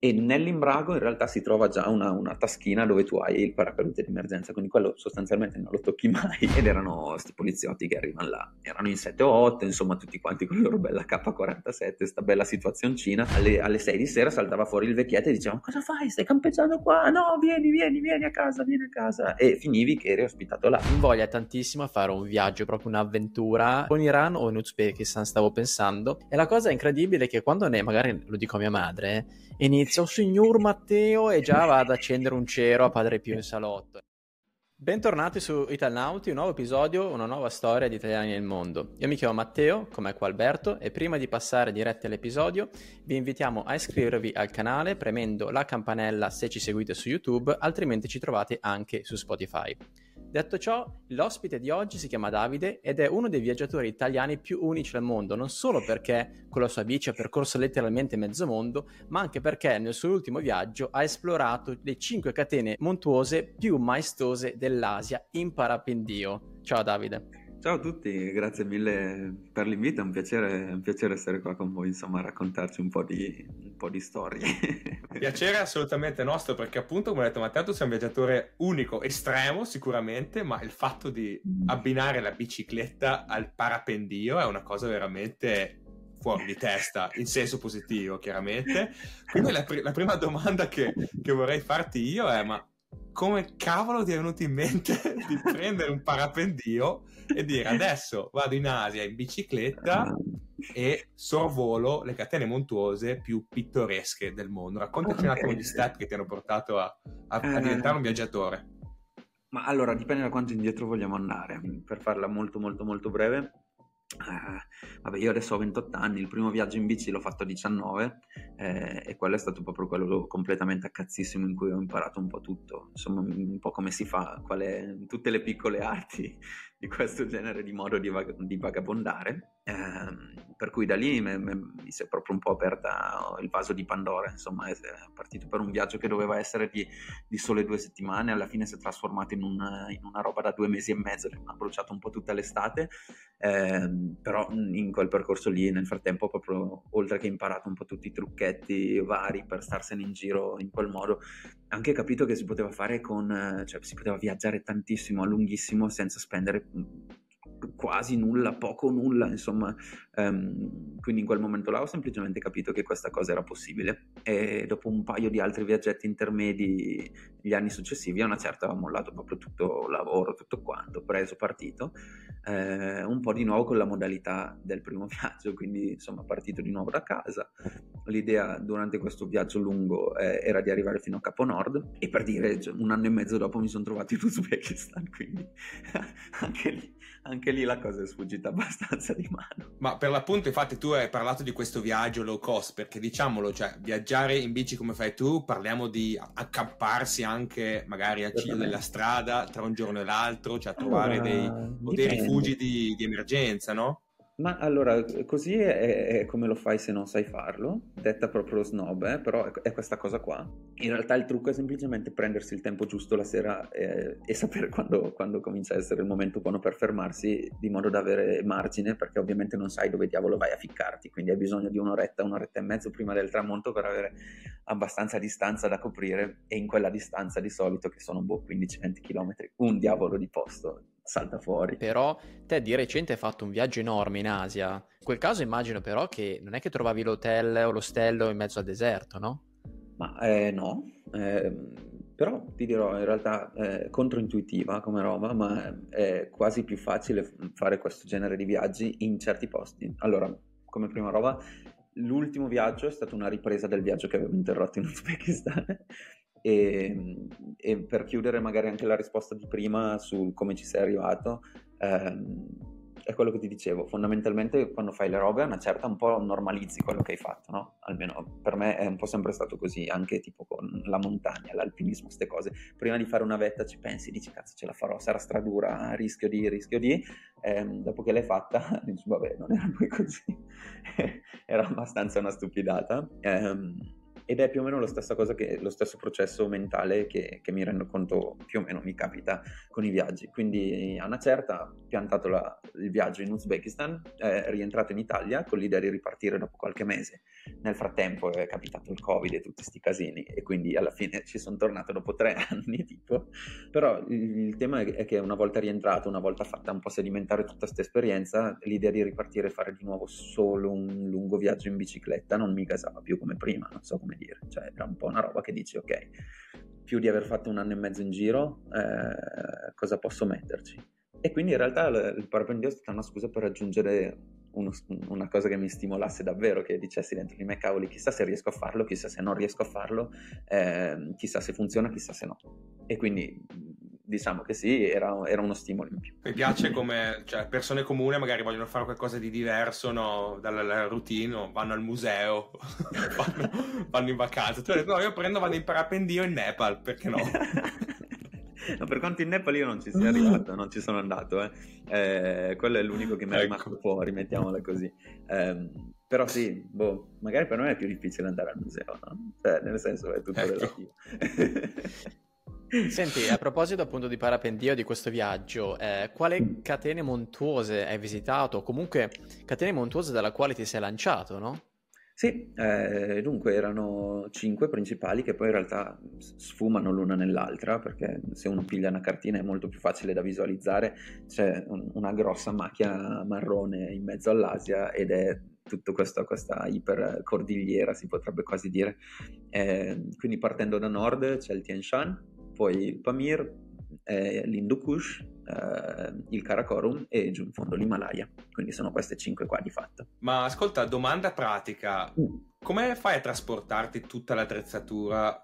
e nell'imbrago in realtà si trova già una taschina dove tu hai il paracadute di emergenza, quindi quello sostanzialmente non lo tocchi mai. Ed erano sti poliziotti che arrivano là, erano in 7 o 8, insomma tutti quanti con la loro bella K47, sta bella situazioncina. Alle 6 di sera saltava fuori il vecchietto e diceva: cosa fai, stai campeggiando qua? No, vieni a casa, vieni a casa. E finivi che eri ospitato là. Mi voglia tantissimo a fare un viaggio, proprio un'avventura, o in Iran o in Uzbekistan stavo pensando. E la cosa incredibile è che quando ne, magari lo dico a mia madre, inizio, signor Matteo, e già vado ad accendere un cero a Padre Pio in salotto. Bentornati su Italnauti, un nuovo episodio, una nuova storia di italiani nel mondo. Io mi chiamo Matteo, come qua Alberto, e prima di passare diretti all'episodio vi invitiamo a iscrivervi al canale premendo la campanella se ci seguite su YouTube, altrimenti ci trovate anche su Spotify. Detto ciò, l'ospite di oggi si chiama Davide ed è uno dei viaggiatori italiani più unici al mondo, non solo perché con la sua bici ha percorso letteralmente mezzo mondo, ma anche perché nel suo ultimo viaggio ha esplorato le 5 catene montuose più maestose dell'Asia in parapendio. Ciao Davide. Ciao a tutti, grazie mille per l'invito, è un piacere essere qua con voi, insomma, a raccontarci un po' di storie. Piacere assolutamente nostro, perché appunto, come ha detto Matteo, tu sei un viaggiatore unico, estremo sicuramente, ma il fatto di abbinare la bicicletta al parapendio è una cosa veramente fuori di testa, in senso positivo chiaramente. Quindi la prima domanda che vorrei farti io è: ma come cavolo ti è venuto in mente di prendere un parapendio e dire adesso vado in Asia in bicicletta e sorvolo le catene montuose più pittoresche del mondo? Raccontaci un attimo gli step che ti hanno portato a diventare un viaggiatore. Ma allora, dipende da quanto indietro vogliamo andare. Per farla molto molto molto breve, vabbè, io adesso ho 28 anni, il primo viaggio in bici l'ho fatto a 19, e quello è stato proprio quello completamente a cazzissimo in cui ho imparato un po' tutto, insomma un po' come si fa, tutte le piccole arti di questo genere di modo di vagabondare, per cui da lì mi si è proprio un po' aperta il vaso di Pandora, insomma è partito per un viaggio che doveva essere di sole 2 settimane, alla fine si è trasformato in una roba da 2 mesi e mezzo, che mi ha bruciato un po' tutta l'estate. Però in quel percorso lì nel frattempo proprio, oltre che imparato un po' tutti i trucchetti vari per starsene in giro in quel modo, anche capito che si poteva fare si poteva viaggiare tantissimo a lunghissimo senza spendere quasi nulla, poco nulla, insomma, quindi in quel momento là ho semplicemente capito che questa cosa era possibile, e dopo un paio di altri viaggetti intermedi gli anni successivi a una certa ho mollato proprio tutto, lavoro, tutto quanto, preso, partito, un po' di nuovo con la modalità del primo viaggio, quindi insomma partito di nuovo da casa. L'idea durante questo viaggio lungo era di arrivare fino a Capo Nord, e per dire, un anno e mezzo dopo mi sono trovato in Uzbekistan, quindi anche lì la cosa è sfuggita abbastanza di mano. Ma per l'appunto, infatti, tu hai parlato di questo viaggio low cost, perché diciamolo, cioè viaggiare in bici come fai tu, parliamo di accamparsi anche magari al ciglio della strada tra un giorno e l'altro, cioè trovare dei rifugi di emergenza, no? Ma allora, così è come lo fai se non sai farlo, detta proprio snob, però è questa cosa qua. In realtà il trucco è semplicemente prendersi il tempo giusto la sera, e sapere quando comincia a essere il momento buono per fermarsi, di modo da avere margine, perché ovviamente non sai dove diavolo vai a ficcarti, quindi hai bisogno di un'oretta e mezzo prima del tramonto per avere abbastanza distanza da coprire, e in quella distanza di solito, che sono 15-20 km, un diavolo di posto salta fuori. Però te di recente hai fatto un viaggio enorme in Asia, in quel caso immagino però che non è che trovavi l'hotel o l'ostello in mezzo al deserto, no? Ma no, però ti dirò, in realtà controintuitiva come roba, ma è quasi più facile fare questo genere di viaggi in certi posti. Allora, come prima roba, l'ultimo viaggio è stata una ripresa del viaggio che avevo interrotto in Uzbekistan. E per chiudere magari anche la risposta di prima su come ci sei arrivato, è quello che ti dicevo, fondamentalmente quando fai le robe a una certa un po' normalizzi quello che hai fatto, no? Almeno per me è un po' sempre stato così, anche tipo con la montagna, l'alpinismo, queste cose, prima di fare una vetta ci pensi, dici cazzo ce la farò, sarà stradura, rischio di, dopo che l'hai fatta dici vabbè, non era poi così. Era abbastanza una stupidata, ed è più o meno la stessa cosa, che lo stesso processo mentale che mi rendo conto più o meno mi capita con i viaggi. Quindi a una certa ho piantato il viaggio in Uzbekistan, rientrato in Italia con l'idea di ripartire dopo qualche mese. Nel frattempo è capitato il Covid e tutti sti casini, e quindi alla fine ci sono tornato dopo 3 anni tipo. Però il tema è che una volta rientrato, una volta fatta un po' sedimentare tutta questa esperienza, l'idea di ripartire e fare di nuovo solo un lungo viaggio in bicicletta non mi gasava più come prima, non so come dire, cioè era un po' una roba che dici ok, più di aver fatto 1 anno e mezzo in giro, cosa posso metterci? E quindi in realtà il Parapendio è stata una scusa per raggiungere una cosa che mi stimolasse davvero, che dicessi dentro di me, cavoli, chissà se riesco a farlo, chissà se non riesco a farlo, chissà se funziona, chissà se no. E quindi diciamo che sì, era uno stimolo in più. Mi piace come, cioè, persone comune magari vogliono fare qualcosa di diverso, no? Dalla routine, vanno al museo, vanno in vacanza. Tu hai detto, no, io vado in parapendio in Nepal, perché no? No, per quanto in Nepal io non ci sia arrivato, non ci sono andato, quello è l'unico che mi è rimasto fuori, mettiamola così. Però sì, magari per noi è più difficile andare al museo, no? Cioè, nel senso è tutto relativo. Senti, a proposito appunto di parapendio, di questo viaggio, quale catene montuose hai visitato? O comunque catene montuose dalla quale ti sei lanciato, no? Sì, dunque erano 5 principali, che poi in realtà sfumano l'una nell'altra, perché se uno piglia una cartina è molto più facile da visualizzare. C'è una grossa macchia marrone in mezzo all'Asia ed è tutta questa ipercordigliera, si potrebbe quasi dire. Quindi partendo da nord c'è il Tian Shan, poi il Pamir, l'Hindu Kush, il Karakorum e giù in fondo l'Himalaya. Quindi sono queste 5 qua di fatto. Ma ascolta, domanda pratica, come fai a trasportarti tutta l'attrezzatura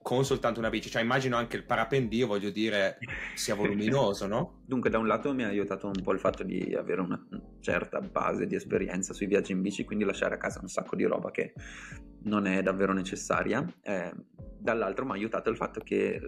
con soltanto una bici? Cioè immagino anche il parapendio, voglio dire, sia voluminoso, no? Dunque da un lato mi ha aiutato un po' il fatto di avere una certa base di esperienza sui viaggi in bici, quindi lasciare a casa un sacco di roba che non è davvero necessaria. Dall'altro mi ha aiutato il fatto che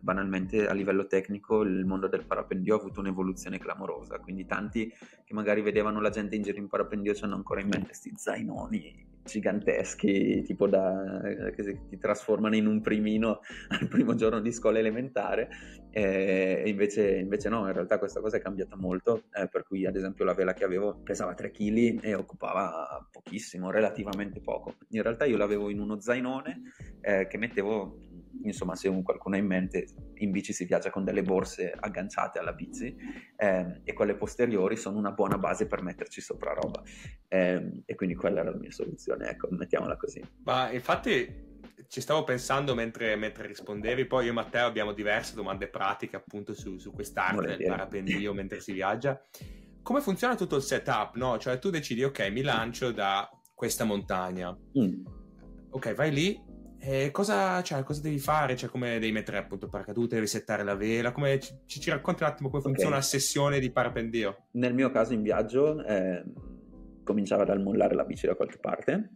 banalmente a livello tecnico il mondo del parapendio ha avuto un'evoluzione clamorosa, quindi tanti che magari vedevano la gente in giro in parapendio hanno ancora in mente questi zainoni giganteschi tipo che ti trasformano in un primino al primo giorno di scuola elementare, e invece no, in realtà questa cosa è cambiata molto, per cui ad esempio la vela che avevo pesava 3 kg e occupava pochissimo, relativamente poco. In realtà io l'avevo in uno zainone che mettevo, insomma, se qualcuno ha in mente, in bici si viaggia con delle borse agganciate alla bici, e quelle posteriori sono una buona base per metterci sopra roba, e quindi quella era la mia soluzione, ecco, mettiamola così. Ma infatti ci stavo pensando mentre rispondevi. Poi io e Matteo abbiamo diverse domande pratiche appunto su quest'arte del parapendio mentre si viaggia. Come funziona tutto il setup, no? Cioè tu decidi, ok, mi lancio da questa montagna, ok, vai lì. Cosa devi fare? Cioè, come devi mettere appunto il paracadute, devi settare la vela? Come ci racconti un attimo come funziona la sessione di parapendio? Nel mio caso in viaggio cominciava dal mollare la bici da qualche parte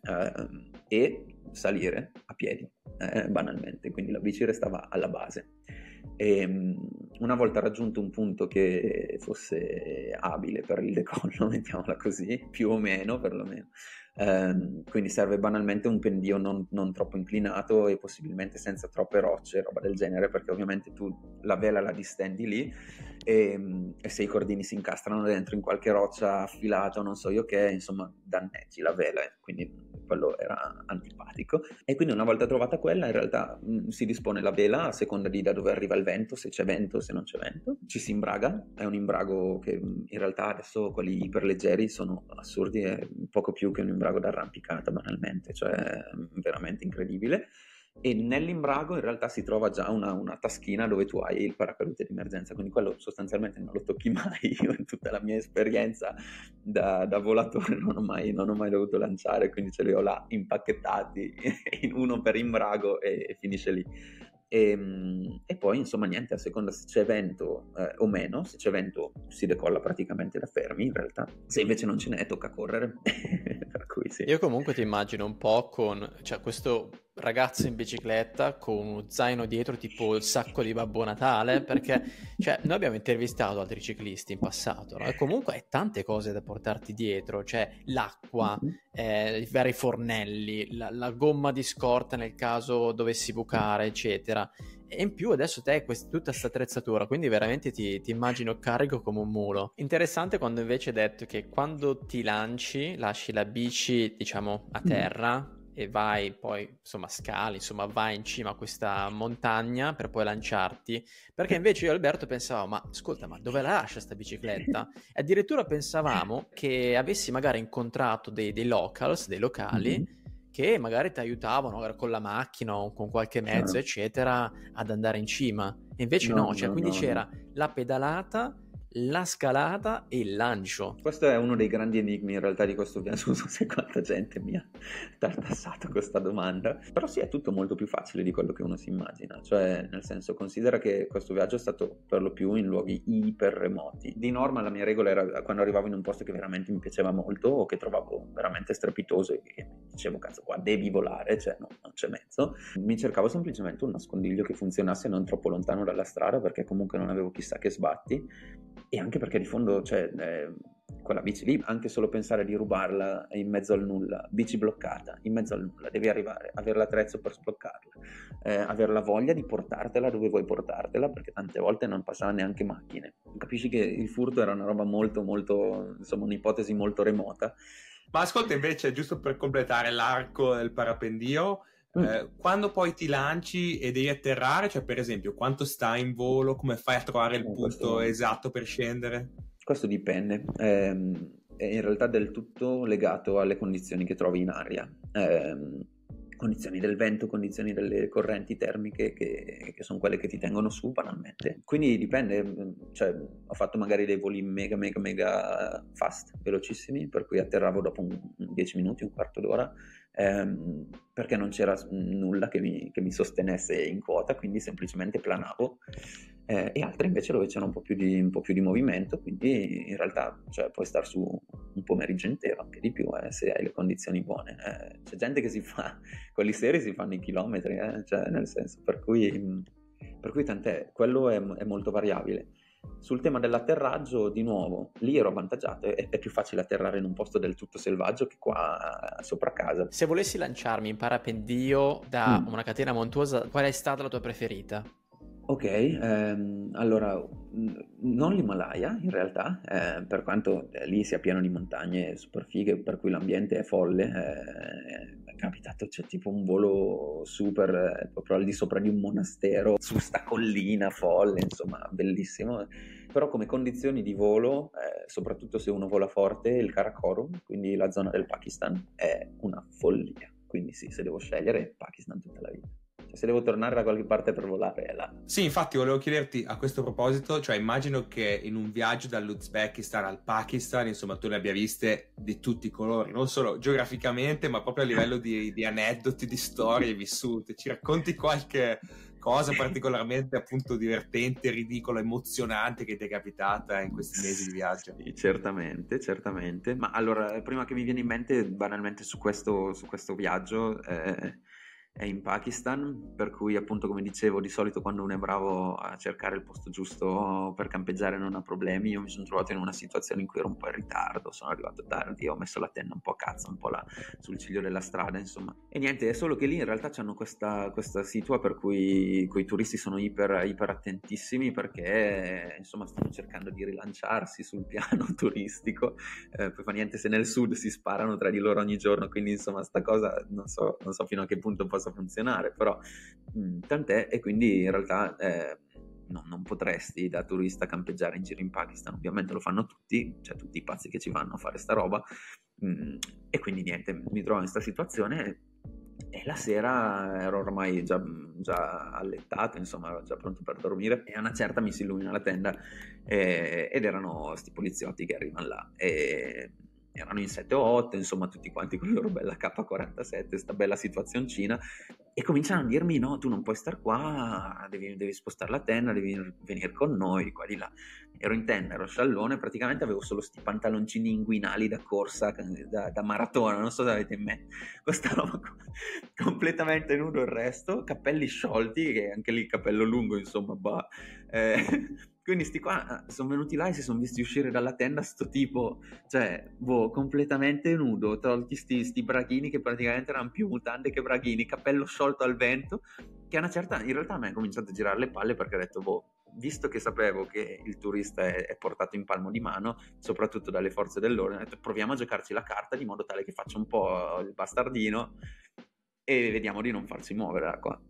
e salire a piedi, banalmente. Quindi la bici restava alla base. E una volta raggiunto un punto che fosse abile per il decollo, mettiamola così, più o meno perlomeno, quindi serve banalmente un pendio non troppo inclinato e possibilmente senza troppe rocce, roba del genere, perché ovviamente tu la vela la distendi lì e se i cordini si incastrano dentro in qualche roccia affilata o non so io che, insomma danneggi la vela, quindi quello era antipatico. E quindi una volta trovata quella, in realtà si dispone la vela a seconda di da dove arriva il vento, se c'è vento, se non c'è vento, ci si imbraga. È un imbrago che in realtà adesso quelli iperleggeri sono assurdi, è poco più che un imbrago d'arrampicata banalmente, cioè veramente incredibile. E nell'imbrago in realtà si trova già una taschina dove tu hai il paracadute di emergenza, quindi quello sostanzialmente non lo tocchi mai. Io in tutta la mia esperienza da volatore non ho mai dovuto lanciare, quindi ce li ho là impacchettati in uno per imbrago e finisce lì. E poi insomma niente, a seconda se c'è vento o meno, se c'è vento si decolla praticamente da fermi in realtà, se invece non ce n'è tocca correre. Per cui sì. Io comunque ti immagino un po' con, cioè, questo ragazzo in bicicletta con uno zaino dietro tipo il sacco di Babbo Natale, perché cioè, noi abbiamo intervistato altri ciclisti in passato, no? E comunque hai tante cose da portarti dietro, cioè l'acqua, i vari fornelli, la gomma di scorta nel caso dovessi bucare, eccetera. E in più adesso te hai tutta questa attrezzatura, quindi veramente ti immagino carico come un mulo. Interessante quando invece hai detto che quando ti lanci, lasci la bici diciamo a terra e vai poi insomma scali, insomma vai in cima a questa montagna per poi lanciarti, perché invece io e Alberto pensavamo ma ascolta, ma dove la lascia sta bicicletta? E addirittura pensavamo che avessi magari incontrato dei locals, dei locali che magari ti aiutavano magari con la macchina o con qualche mezzo eccetera ad andare in cima, e invece no, c'era la pedalata, la scalata e il lancio. Questo è uno dei grandi enigmi in realtà di questo viaggio, non so se quanta gente mi ha tartassato questa domanda, però sì, è tutto molto più facile di quello che uno si immagina, cioè nel senso, considera che questo viaggio è stato per lo più in luoghi iper remoti. Di norma la mia regola era, quando arrivavo in un posto che veramente mi piaceva molto o che trovavo veramente strepitoso e che dicevo cazzo qua devi volare, cioè no, non c'è mezzo, mi cercavo semplicemente un nascondiglio che funzionasse non troppo lontano dalla strada, perché comunque non avevo chissà che sbatti. E anche perché di fondo, cioè, quella bici lì, anche solo pensare di rubarla in mezzo al nulla, bici bloccata in mezzo al nulla, devi arrivare, avere l'attrezzo per sbloccarla, avere la voglia di portartela dove vuoi portartela, perché tante volte non passava neanche macchine. Capisci che il furto era una roba molto, molto, insomma, un'ipotesi molto remota. Ma ascolta, invece, giusto per completare l'arco del parapendio, quando poi ti lanci e devi atterrare, cioè per esempio quanto stai in volo, come fai a trovare il punto esatto per scendere? Questo dipende, è in realtà del tutto legato alle condizioni che trovi in aria, condizioni del vento, condizioni delle correnti termiche che sono quelle che ti tengono su banalmente, quindi dipende, cioè ho fatto magari dei voli mega fast, velocissimi, per cui atterravo dopo 10 minuti, un quarto d'ora, perché non c'era nulla che mi sostenesse in quota, quindi semplicemente planavo, e altre invece dove c'era un po' più di movimento, quindi in realtà cioè, puoi star su un pomeriggio intero, anche di più, se hai le condizioni buone. C'è gente che si fa, quelli seri si fanno i chilometri, cioè, nel senso, per cui tant'è, quello è molto variabile. Sul tema dell'atterraggio, di nuovo, lì ero avvantaggiato, è più facile atterrare in un posto del tutto selvaggio che qua sopra casa. Se volessi lanciarmi in parapendio da una catena montuosa, qual è stata la tua preferita? Ok, allora non l'Himalaya in realtà, per quanto lì sia pieno di montagne super fighe, per cui l'ambiente è folle, è capitato, c'è tipo un volo super proprio al di sopra di un monastero su sta collina folle, insomma bellissimo, però come condizioni di volo, soprattutto se uno vola forte, il Karakorum, quindi la zona del Pakistan, è una follia, quindi sì, se devo scegliere Pakistan tutta la vita. Se devo tornare da qualche parte per volare è là. Sì, infatti volevo chiederti a questo proposito, cioè immagino che in un viaggio dall'Uzbekistan al Pakistan, insomma, tu ne abbia viste di tutti i colori, non solo geograficamente ma proprio a livello di aneddoti, di storie vissute. Ci racconti qualche cosa particolarmente appunto divertente, ridicola, emozionante che ti è capitata in questi mesi di viaggio? Sì, certamente. Ma allora, prima che mi viene in mente banalmente su questo viaggio, è in Pakistan, per cui appunto come dicevo di solito quando uno è bravo a cercare il posto giusto per campeggiare non ha problemi. Io mi sono trovato in una situazione in cui ero un po' in ritardo, sono arrivato tardi, ho messo la tenda un po' a cazzo, un po' là sul ciglio della strada, insomma, e niente, è solo che lì in realtà c'hanno questa situa per cui quei turisti sono iper attentissimi, perché insomma stanno cercando di rilanciarsi sul piano turistico, poi fa niente se nel sud si sparano tra di loro ogni giorno, quindi insomma sta cosa non so fino a che punto possa funzionare, però tant'è, e quindi in realtà non potresti da turista campeggiare in giro in Pakistan, ovviamente lo fanno tutti, cioè tutti i pazzi che ci vanno a fare sta roba, e quindi niente, mi trovo in questa situazione e la sera ero ormai già allettato, insomma ero già pronto per dormire, e a una certa mi si illumina la tenda ed erano sti poliziotti che arrivano là, e erano in 7 o 8, insomma tutti quanti con la loro bella K47, sta bella situazioncina, e cominciano a dirmi: no, tu non puoi star qua, devi spostare la tenda, devi venire con noi di qua di là. Ero in tenda, ero sciallone, praticamente avevo solo sti pantaloncini inguinali da corsa, da maratona, non so se avete in mente questa roba qua. Completamente nudo il resto, capelli sciolti, che anche lì cappello lungo, insomma, bah. Quindi sti qua sono venuti là e si sono visti uscire dalla tenda sto tipo, cioè, boh, completamente nudo, tolti sti braghini che praticamente erano più mutande che braghini, cappello sciolto al vento, che una certa, in realtà mi ha cominciato a girare le palle, perché ho detto, boh, visto che sapevo che il turista è portato in palmo di mano, soprattutto dalle forze dell'ordine, ho detto proviamo a giocarci la carta di modo tale che faccia un po' il bastardino e vediamo di non farsi muovere da qua.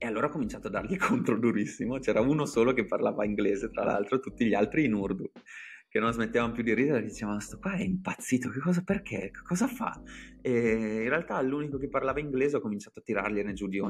E allora ho cominciato a dargli contro durissimo. C'era uno solo che parlava inglese, tra l'altro, tutti gli altri in urdu, che non smettevano più di ridere, dicevano: sto qua è impazzito, che cosa, perché, che cosa fa? E in realtà l'unico che parlava inglese ho cominciato a tirargliene giù di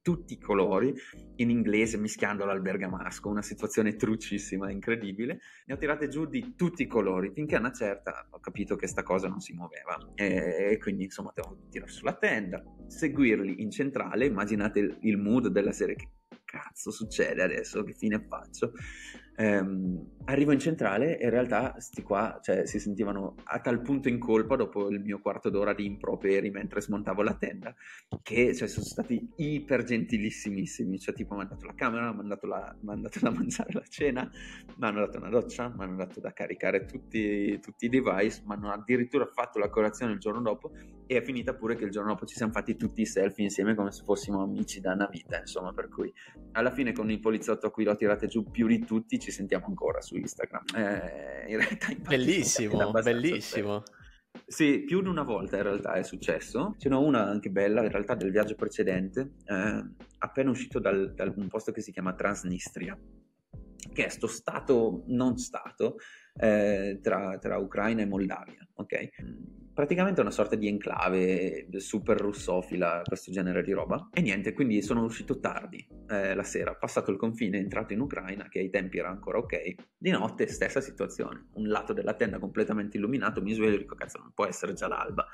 tutti i colori, in inglese mischiandolo al bergamasco, una situazione trucissima, incredibile. Ne ho tirate giù di tutti i colori, finché a una certa ho capito che sta cosa non si muoveva, e quindi insomma devo tirare sulla tenda, seguirli in centrale. Immaginate il mood della serie, che cazzo succede adesso, che fine faccio? Arrivo in centrale e in realtà sti qua, cioè, si sentivano a tal punto in colpa dopo il mio quarto d'ora di improperi mentre smontavo la tenda, che cioè, sono stati iper gentilissimissimi, cioè tipo mi hanno dato la camera, mi hanno dato da mangiare la cena, mi hanno dato una doccia, mi hanno dato da caricare tutti i device, mi hanno addirittura fatto la colazione il giorno dopo, e è finita pure che il giorno dopo ci siamo fatti tutti i selfie insieme come se fossimo amici da una vita, insomma, per cui alla fine con il poliziotto a cui l'ho tirate giù più di tutti ci sentiamo ancora su Instagram, in realtà bellissimo, bellissimo, sì, più di una volta in realtà è successo. Ce n'è una anche bella in realtà del viaggio precedente, appena uscito da un posto che si chiama Transnistria, che è sto stato non stato, tra Ucraina e Moldavia, ok? Praticamente una sorta di enclave super russofila, questo genere di roba. E niente, quindi sono uscito tardi, la sera, passato il confine, entrato in Ucraina, che ai tempi era ancora ok. Di notte stessa situazione, un lato della tenda completamente illuminato, mi sveglio e dico cazzo, non può essere già l'alba.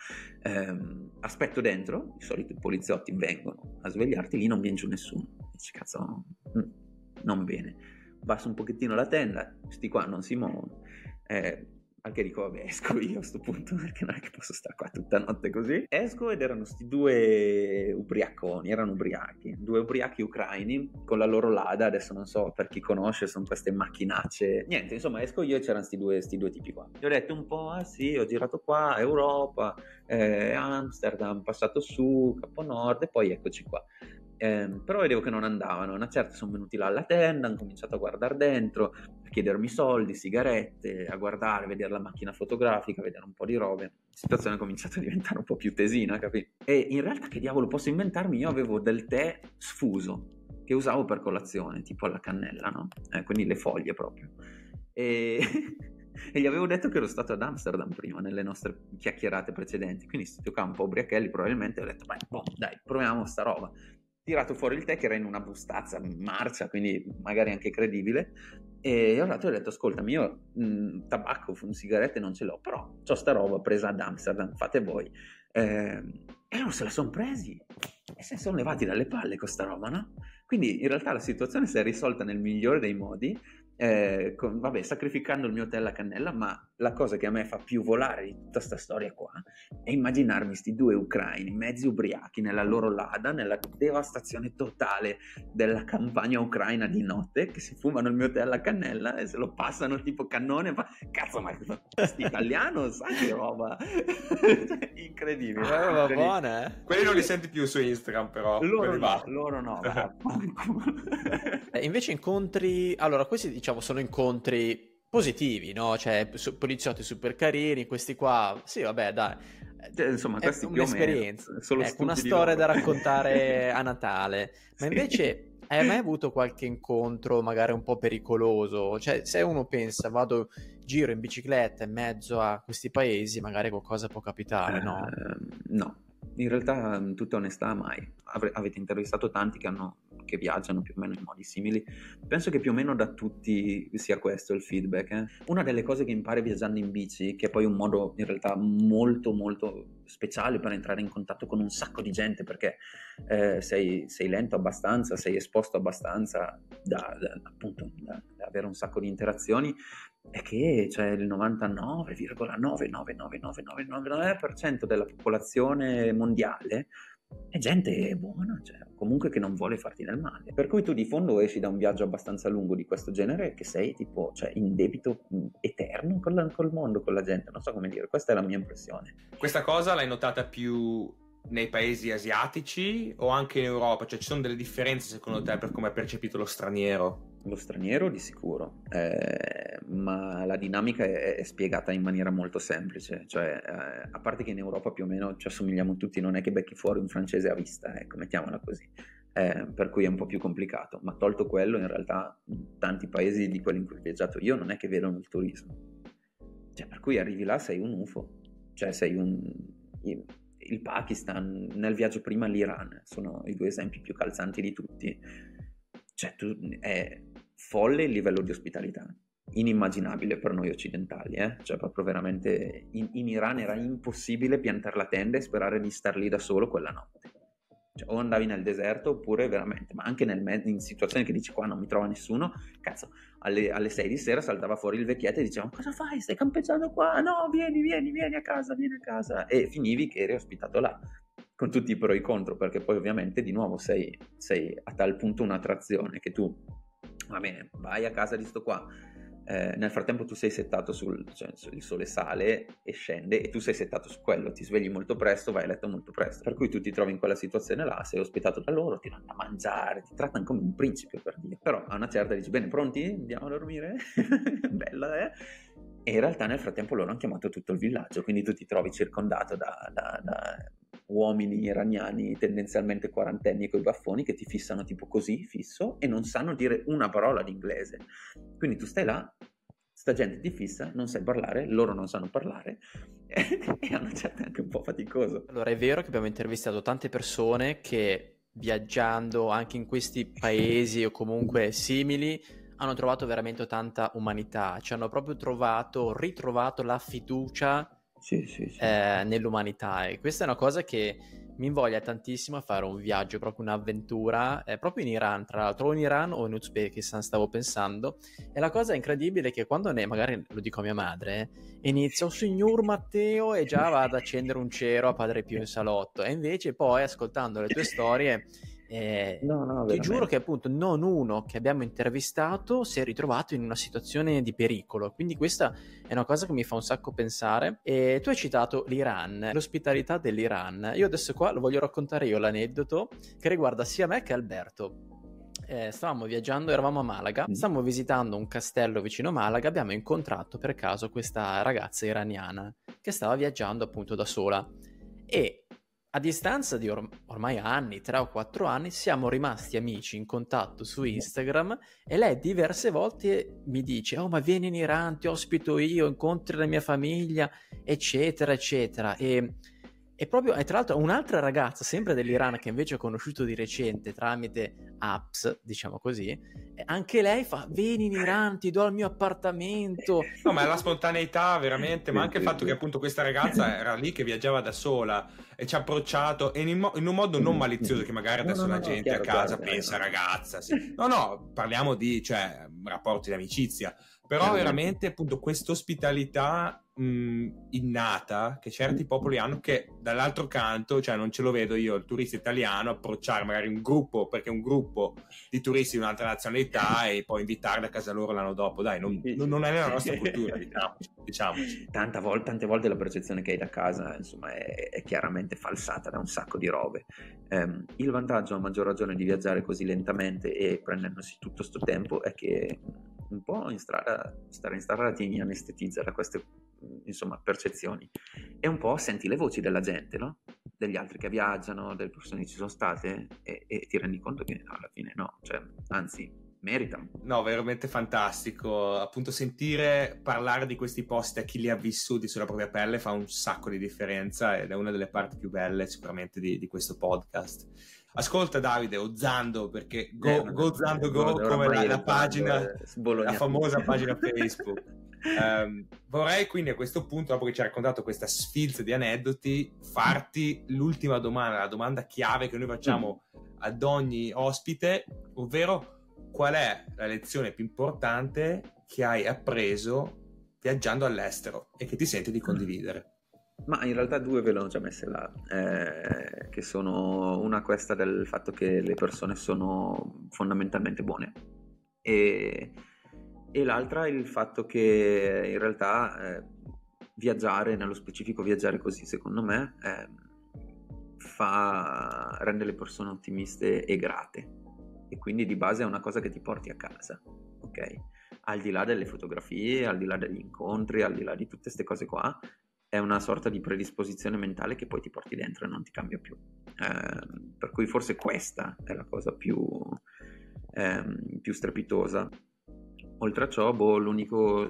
Aspetto dentro, di solito i poliziotti vengono a svegliarti, lì non viene giù nessuno, dici cazzo, non bene. Basso un pochettino la tenda, sti qua non si muovono, anche dico vabbè esco io a sto punto, perché non è che posso stare qua tutta notte così. Esco ed erano sti due ubriaconi, erano ubriachi, due ubriachi ucraini con la loro Lada, adesso non so, per chi conosce sono queste macchinacce, niente, insomma esco io e c'erano sti due tipi qua. Gli ho detto un po', ah sì, ho girato qua, Europa, Amsterdam, passato su, Capo Nord e poi eccoci qua. Però vedevo che non andavano. Una certa sono venuti là alla tenda, hanno cominciato a guardare dentro, a chiedermi soldi, sigarette, a guardare, a vedere la macchina fotografica, a vedere un po' di robe. La situazione è cominciata a diventare un po' più tesina, capito? E in realtà che diavolo posso inventarmi? Io avevo del tè sfuso che usavo per colazione, tipo alla cannella, no? Quindi le foglie proprio. E... e gli avevo detto che ero stato ad Amsterdam prima, nelle nostre chiacchierate precedenti. Quindi sto qua un po' ubriachelli probabilmente, ho detto beh, boh, dai, proviamo sta roba. Tirato fuori il tè che era in una bustazza marcia, quindi magari anche credibile, e ho detto ascoltami, io tabacco, sigarette non ce l'ho, però c'ho sta roba presa ad Amsterdam, fate voi. E loro se la sono presi e se sono levati dalle palle con sta roba, no? Quindi in realtà la situazione si è risolta nel migliore dei modi, vabbè, sacrificando il mio tè alla cannella, ma la cosa che a me fa più volare di tutta sta storia qua è immaginarmi sti due ucraini mezzi ubriachi nella loro Lada, nella devastazione totale della campagna ucraina di notte, che si fumano il mio tè alla cannella e se lo passano tipo cannone. Ma cazzo, ma sti italiano sai che roba incredibile, roba incredibile. Buona, eh? Quelli non li senti più su Instagram, però loro no invece incontri, allora questi diciamo sono incontri positivi, no? Cioè, poliziotti super carini, questi qua, sì vabbè dai, insomma questi è un'esperienza, ecco, una storia da raccontare a Natale. Ma sì, invece hai mai avuto qualche incontro magari un po' pericoloso? Cioè se uno pensa giro in bicicletta in mezzo a questi paesi, magari qualcosa può capitare, no? No, in realtà in tutta onestà mai. Avete intervistato tanti che hanno che viaggiano più o meno in modi simili. Penso che più o meno da tutti sia questo il feedback. Una delle cose che impari viaggiando in bici, che è poi un modo in realtà molto molto speciale per entrare in contatto con un sacco di gente, perché sei lento abbastanza, sei esposto abbastanza da avere un sacco di interazioni, è che cioè, il 99,99999% della popolazione mondiale è gente buona, cioè, comunque che non vuole farti del male, per cui tu di fondo esci da un viaggio abbastanza lungo di questo genere che sei tipo, cioè, in debito eterno col mondo, con la gente, non so come dire, questa è la mia impressione. Questa cosa l'hai notata più nei paesi asiatici o anche in Europa? Cioè, ci sono delle differenze secondo te per come è percepito lo straniero? Lo straniero di sicuro, ma la dinamica è spiegata in maniera molto semplice, cioè a parte che in Europa più o meno ci assomigliamo tutti, non è che becchi fuori un francese a vista, ecco, mettiamola così, per cui è un po' più complicato, ma tolto quello in realtà tanti paesi di quelli in cui ho viaggiato io non è che vedono il turismo, cioè per cui arrivi là sei un UFO, cioè sei il Pakistan, nel viaggio prima l'Iran, sono i due esempi più calzanti di tutti, cioè è folle il livello di ospitalità, inimmaginabile per noi occidentali, cioè proprio veramente in Iran era impossibile piantare la tenda e sperare di star lì da solo quella notte, cioè, o andavi nel deserto oppure veramente, ma anche in situazioni che dici qua non mi trova nessuno, cazzo, alle 6 di sera saltava fuori il vecchietto e diceva cosa fai, stai campeggiando qua, no vieni a casa, e finivi che eri ospitato là, con tutti i pro e i contro, perché poi ovviamente di nuovo sei a tal punto un'attrazione che tu, va bene, vai a casa di sto qua, nel frattempo tu sei settato il sole sale e scende e tu sei settato su quello, ti svegli molto presto, vai a letto molto presto, per cui tu ti trovi in quella situazione là, sei ospitato da loro, ti danno da mangiare, ti trattano come un principe, per dire, però a una certa dici bene, pronti? Andiamo a dormire? Bella, e in realtà nel frattempo loro hanno chiamato tutto il villaggio, quindi tu ti trovi circondato da uomini iraniani tendenzialmente quarantenni coi baffoni che ti fissano tipo così fisso e non sanno dire una parola d'inglese, quindi tu stai là, sta gente ti fissa, non sai parlare, loro non sanno parlare e a una certa è anche un po' faticoso. Allora è vero che abbiamo intervistato tante persone che viaggiando anche in questi paesi o comunque simili hanno trovato veramente tanta umanità, ci hanno proprio ritrovato la fiducia sì. Nell'umanità, e questa è una cosa che mi invoglia tantissimo a fare un viaggio, proprio un'avventura, proprio in Iran, tra l'altro, o in Iran o in Uzbekistan stavo pensando, e la cosa incredibile è che quando magari lo dico a mia madre, inizio signor Matteo e già vado ad accendere un cero a Padre Pio in salotto, e invece poi ascoltando le tue storie ti giuro che appunto non uno che abbiamo intervistato si è ritrovato in una situazione di pericolo, quindi questa è una cosa che mi fa un sacco pensare. E tu hai citato l'Iran, l'ospitalità dell'Iran, io adesso qua lo voglio raccontare io l'aneddoto che riguarda sia me che Alberto. Stavamo viaggiando, eravamo a Malaga, stavamo visitando un castello vicino a Malaga, abbiamo incontrato per caso questa ragazza iraniana che stava viaggiando appunto da sola, e a distanza di ormai anni, 3 o 4 anni, siamo rimasti amici, in contatto su Instagram, e lei diverse volte mi dice «Oh, ma vieni in Iran, ti ospito io, incontri la mia famiglia, eccetera, eccetera». E proprio, e tra l'altro un'altra ragazza, sempre dell'Iran, che invece ho conosciuto di recente tramite apps, diciamo così, anche lei fa «Vieni in Iran, ti do il mio appartamento». No, ma è la spontaneità veramente, ma anche il fatto che appunto questa ragazza era lì che viaggiava da sola e ci ha approcciato in un modo non malizioso, che magari adesso gente chiaro, a casa pensa ragazza, sì. No, parliamo di rapporti di amicizia, però veramente appunto questa ospitalità innata che certi popoli hanno, che dall'altro canto non ce lo vedo io il turista italiano approcciare magari un gruppo, perché un gruppo di turisti di un'altra nazionalità e poi invitarli a casa loro l'anno dopo, dai, non è nella nostra cultura, diciamoci. Tante volte la percezione che hai da casa insomma è chiaramente falsata da un sacco di robe. Il vantaggio a maggior ragione di viaggiare così lentamente e prendendosi tutto sto tempo è che un po' stare in strada ti anestetizza da queste percezioni, e un po' senti le voci della gente, no? Degli altri che viaggiano, delle persone che ci sono state, e ti rendi conto che alla fine no, anzi merita. No, veramente fantastico, appunto sentire parlare di questi posti a chi li ha vissuti sulla propria pelle fa un sacco di differenza ed è una delle parti più belle sicuramente di questo podcast. Ascolta Davide, o Zando, perché go Zando go, come la pagina, la famosa pagina Facebook. Vorrei quindi a questo punto, dopo che ci hai raccontato questa sfilza di aneddoti, farti l'ultima domanda, la domanda chiave che noi facciamo ad ogni ospite, ovvero: qual è la lezione più importante che hai appreso viaggiando all'estero e che ti senti di condividere? Ma in realtà due ve le ho già messe là, che sono una, questa del fatto che le persone sono fondamentalmente buone, e l'altra il fatto che in realtà viaggiare, nello specifico viaggiare così, secondo me rende le persone ottimiste e grate, e quindi di base è una cosa che ti porti a casa, ok? Al di là delle fotografie, al di là degli incontri, al di là di tutte queste cose qua, è una sorta di predisposizione mentale che poi ti porti dentro e non ti cambia più, per cui forse questa è la cosa più strepitosa. Oltre a ciò,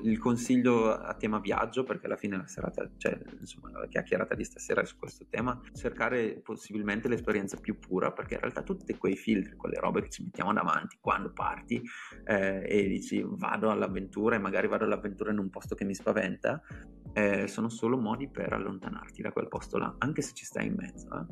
il consiglio a tema viaggio, perché alla fine la serata, cioè insomma la chiacchierata di stasera è su questo tema, cercare possibilmente l'esperienza più pura, perché in realtà tutti quei filtri, quelle robe che ci mettiamo davanti quando parti e dici vado all'avventura, e magari vado all'avventura in un posto che mi spaventa, sono solo modi per allontanarti da quel posto là, anche se ci stai in mezzo,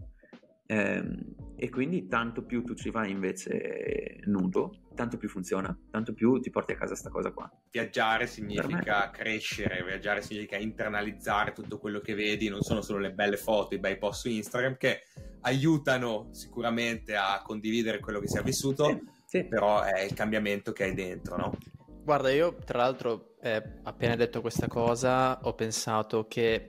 e quindi tanto più tu ci vai invece nudo, tanto più funziona, tanto più ti porti a casa sta cosa qua. Viaggiare significa crescere, viaggiare significa internalizzare tutto quello che vedi, non sono solo le belle foto, i bei post su Instagram che aiutano sicuramente a condividere quello che si è vissuto, sì. Però è il cambiamento che hai dentro, no? Guarda, io tra l'altro appena detto questa cosa ho pensato che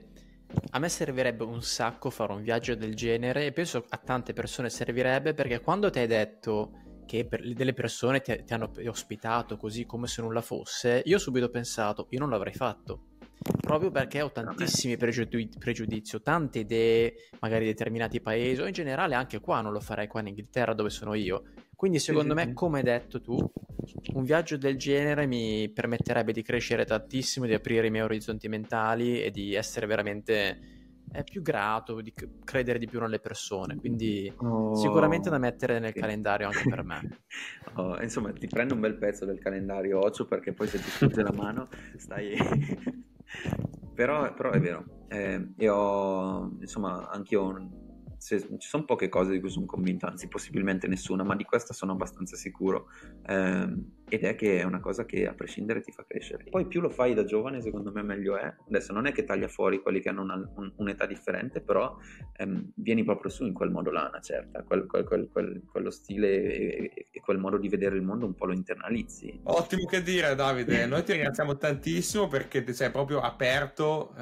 a me servirebbe un sacco fare un viaggio del genere, e penso a tante persone servirebbe, perché quando ti hai detto che delle persone ti hanno ospitato così come se nulla fosse, io ho subito pensato, io non l'avrei fatto, proprio perché ho tantissimi pregiudizi, ho tante idee magari di determinati paesi, o in generale anche qua non lo farei, qua in Inghilterra dove sono io. Quindi secondo me, come hai detto tu, un viaggio del genere mi permetterebbe di crescere tantissimo, di aprire i miei orizzonti mentali e di essere veramente più grato, di credere di più nelle persone, quindi sicuramente da mettere nel calendario anche per me. Insomma, ti prendo un bel pezzo del calendario, Ocio, perché poi se ti sfugge la mano stai... però è vero, insomma anch'io... ci sono poche cose di cui sono convinto, anzi possibilmente nessuna, ma di questa sono abbastanza sicuro, ed è che è una cosa che a prescindere ti fa crescere. Poi più lo fai da giovane, secondo me meglio è. Adesso non è che taglia fuori quelli che hanno un'età differente, però vieni proprio su in quel modo là, una certa quello stile e quel modo di vedere il mondo un po' lo internalizzi. Ottimo, che dire Davide, noi ti ringraziamo tantissimo perché ti sei proprio aperto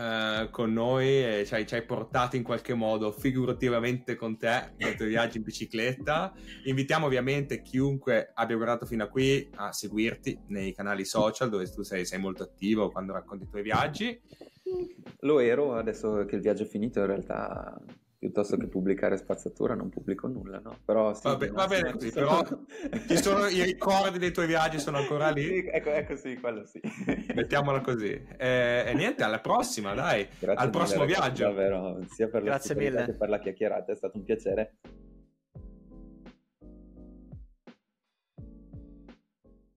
con noi e ci hai portato in qualche modo figurativamente con te nei tuoi viaggi in bicicletta. Invitiamo ovviamente chiunque abbia guardato fino a qui a seguirti nei canali social dove tu sei molto attivo quando racconti i tuoi viaggi. Lo ero, adesso che il viaggio è finito in realtà piuttosto che pubblicare spazzatura non pubblico nulla, no? Però sì, va bene così, però ci sono i ricordi dei tuoi viaggi, sono ancora lì. Ecco sì, quello sì. Mettiamola così. E niente, alla prossima, dai. Grazie al mille, prossimo viaggio. Davvero, sia per la che per la chiacchierata, è stato un piacere.